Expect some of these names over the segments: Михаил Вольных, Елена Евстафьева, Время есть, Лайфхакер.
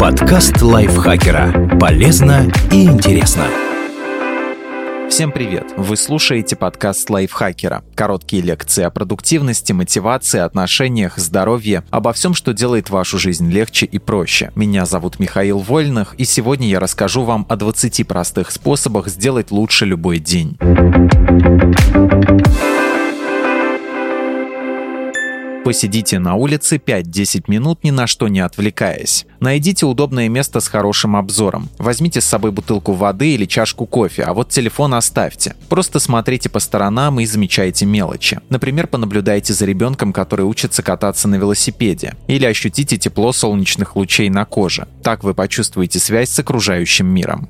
Подкаст Лайфхакера. Полезно и интересно. Всем привет! Вы слушаете подкаст Лайфхакера. Короткие лекции о продуктивности, мотивации, отношениях, здоровье, обо всем, что делает вашу жизнь легче и проще. Меня зовут Михаил Вольных, и сегодня я расскажу вам о 20 простых способах сделать лучше любой день. Посидите на улице 5-10 минут, ни на что не отвлекаясь. Найдите удобное место с хорошим обзором. Возьмите с собой бутылку воды или чашку кофе, а вот телефон оставьте. Просто смотрите по сторонам и замечайте мелочи. Например, понаблюдайте за ребенком, который учится кататься на велосипеде. Или ощутите тепло солнечных лучей на коже. Так вы почувствуете связь с окружающим миром.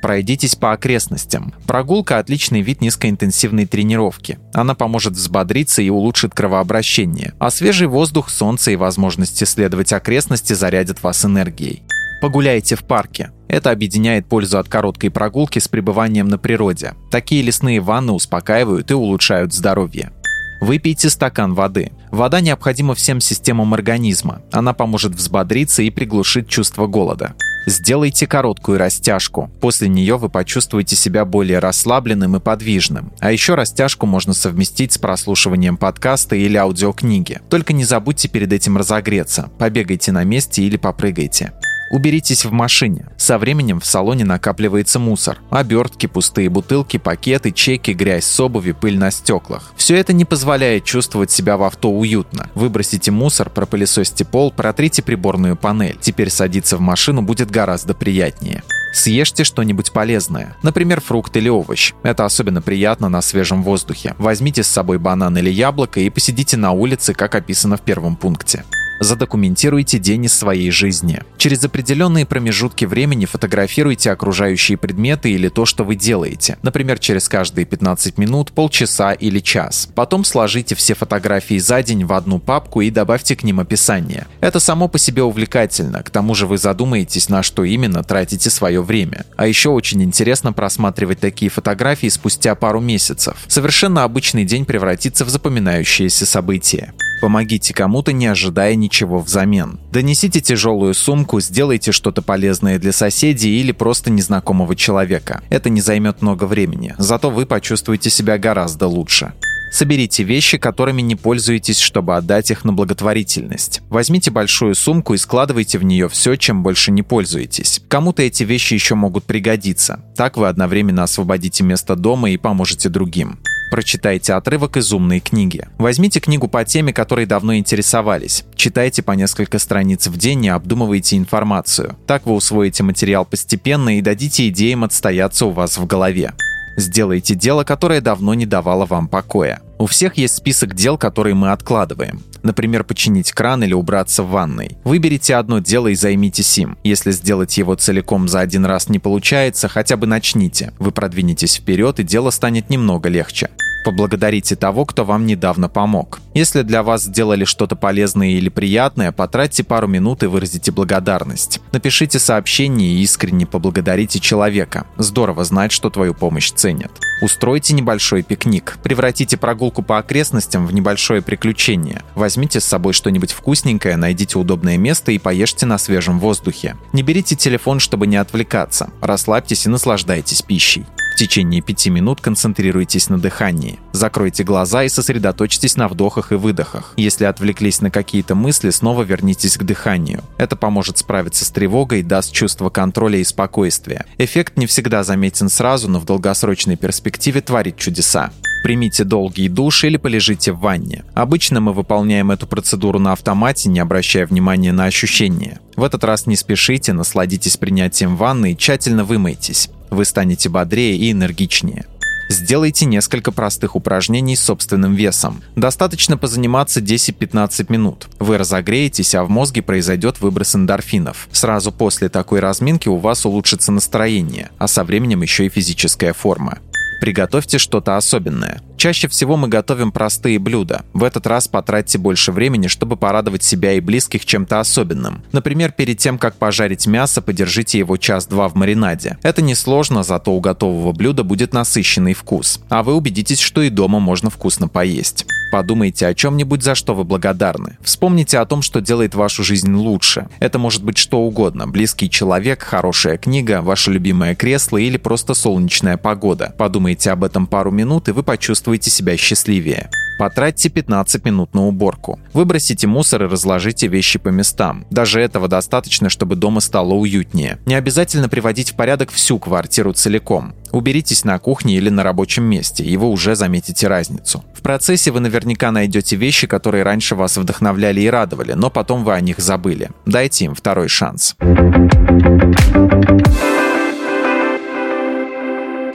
Пройдитесь по окрестностям. Прогулка – отличный вид низкоинтенсивной тренировки. Она поможет взбодриться и улучшит кровообращение. А свежий воздух, солнце и возможность исследовать окрестности зарядят вас энергией. Погуляйте в парке. Это объединяет пользу от короткой прогулки с пребыванием на природе. Такие лесные ванны успокаивают и улучшают здоровье. Выпейте стакан воды. Вода необходима всем системам организма. Она поможет взбодриться и приглушит чувство голода. Сделайте короткую растяжку. После нее вы почувствуете себя более расслабленным и подвижным. А еще растяжку можно совместить с прослушиванием подкаста или аудиокниги. Только не забудьте перед этим разогреться. Побегайте на месте или попрыгайте. Уберитесь в машине. Со временем в салоне накапливается мусор. Обертки, пустые бутылки, пакеты, чеки, грязь с обуви, пыль на стеклах. Все это не позволяет чувствовать себя в авто уютно. Выбросите мусор, пропылесосьте пол, протрите приборную панель. Теперь садиться в машину будет гораздо приятнее. Съешьте что-нибудь полезное, например, фрукт или овощ. Это особенно приятно на свежем воздухе. Возьмите с собой банан или яблоко и посидите на улице, как описано в первом пункте. Задокументируйте день из своей жизни. Через определенные промежутки времени фотографируйте окружающие предметы или то, что вы делаете. Например, через каждые 15 минут, полчаса или час. Потом сложите все фотографии за день в одну папку и добавьте к ним описание. Это само по себе увлекательно, к тому же вы задумаетесь, на что именно тратите свое время. А еще очень интересно просматривать такие фотографии спустя пару месяцев. Совершенно обычный день превратится в запоминающееся событие. Помогите кому-то, не ожидая ничего взамен. Донесите тяжелую сумку, сделайте что-то полезное для соседей или просто незнакомого человека. Это не займет много времени, зато вы почувствуете себя гораздо лучше. Соберите вещи, которыми не пользуетесь, чтобы отдать их на благотворительность. Возьмите большую сумку и складывайте в нее все, чем больше не пользуетесь. Кому-то эти вещи еще могут пригодиться. Так вы одновременно освободите место дома и поможете другим. Прочитайте отрывок из умной книги. Возьмите книгу по теме, которой давно интересовались. Читайте по несколько страниц в день и обдумывайте информацию. Так вы усвоите материал постепенно и дадите идеям отстояться у вас в голове. Сделайте дело, которое давно не давало вам покоя. У всех есть список дел, которые мы откладываем. Например, починить кран или убраться в ванной. Выберите одно дело и займитесь им. Если сделать его целиком за один раз не получается, хотя бы начните. Вы продвинетесь вперед, и дело станет немного легче. Поблагодарите того, кто вам недавно помог. Если для вас сделали что-то полезное или приятное, потратьте пару минут и выразите благодарность. Напишите сообщение и искренне поблагодарите человека. Здорово знать, что твою помощь ценят. Устройте небольшой пикник. Превратите прогулку по окрестностям в небольшое приключение. Возьмите с собой что-нибудь вкусненькое, найдите удобное место и поешьте на свежем воздухе. Не берите телефон, чтобы не отвлекаться. Расслабьтесь и наслаждайтесь пищей. В течение 5 минут концентрируйтесь на дыхании. Закройте глаза и сосредоточьтесь на вдохах и выдохах. Если отвлеклись на какие-то мысли, снова вернитесь к дыханию. Это поможет справиться с тревогой, даст чувство контроля и спокойствия. Эффект не всегда заметен сразу, но в долгосрочной перспективе творит чудеса. Примите долгий душ или полежите в ванне. Обычно мы выполняем эту процедуру на автомате, не обращая внимания на ощущения. В этот раз не спешите, насладитесь принятием ванны и тщательно вымойтесь. Вы станете бодрее и энергичнее. Сделайте несколько простых упражнений с собственным весом. Достаточно позаниматься 10-15 минут. Вы разогреетесь, а в мозге произойдет выброс эндорфинов. Сразу после такой разминки у вас улучшится настроение, а со временем еще и физическая форма. Приготовьте что-то особенное. Чаще всего мы готовим простые блюда. В этот раз потратьте больше времени, чтобы порадовать себя и близких чем-то особенным. Например, перед тем, как пожарить мясо, подержите его час-два в маринаде. Это несложно, зато у готового блюда будет насыщенный вкус. А вы убедитесь, что и дома можно вкусно поесть. Подумайте о чем-нибудь, за что вы благодарны. Вспомните о том, что делает вашу жизнь лучше. Это может быть что угодно: близкий человек, хорошая книга, ваше любимое кресло или просто солнечная погода. Подумайте об этом пару минут, и вы почувствуете себя счастливее. Потратьте 15 минут на уборку. Выбросите мусор и разложите вещи по местам. Даже этого достаточно, чтобы дома стало уютнее. Не обязательно приводить в порядок всю квартиру целиком. Уберитесь на кухне или на рабочем месте, и вы уже заметите разницу. В процессе вы наверняка найдете вещи, которые раньше вас вдохновляли и радовали, но потом вы о них забыли. Дайте им второй шанс.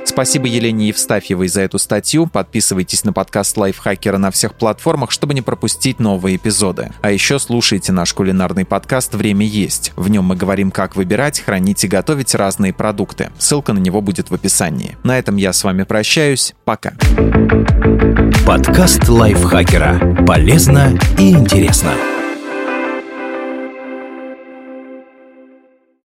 Спасибо Елене Евстафьевой за эту статью. Подписывайтесь на подкаст Лайфхакера на всех платформах, чтобы не пропустить новые эпизоды. А еще слушайте наш кулинарный подкаст «Время есть». В нем мы говорим, как выбирать, хранить и готовить разные продукты. Ссылка на него будет в описании. На этом я с вами прощаюсь. Пока. Подкаст Лайфхакера. Полезно и интересно.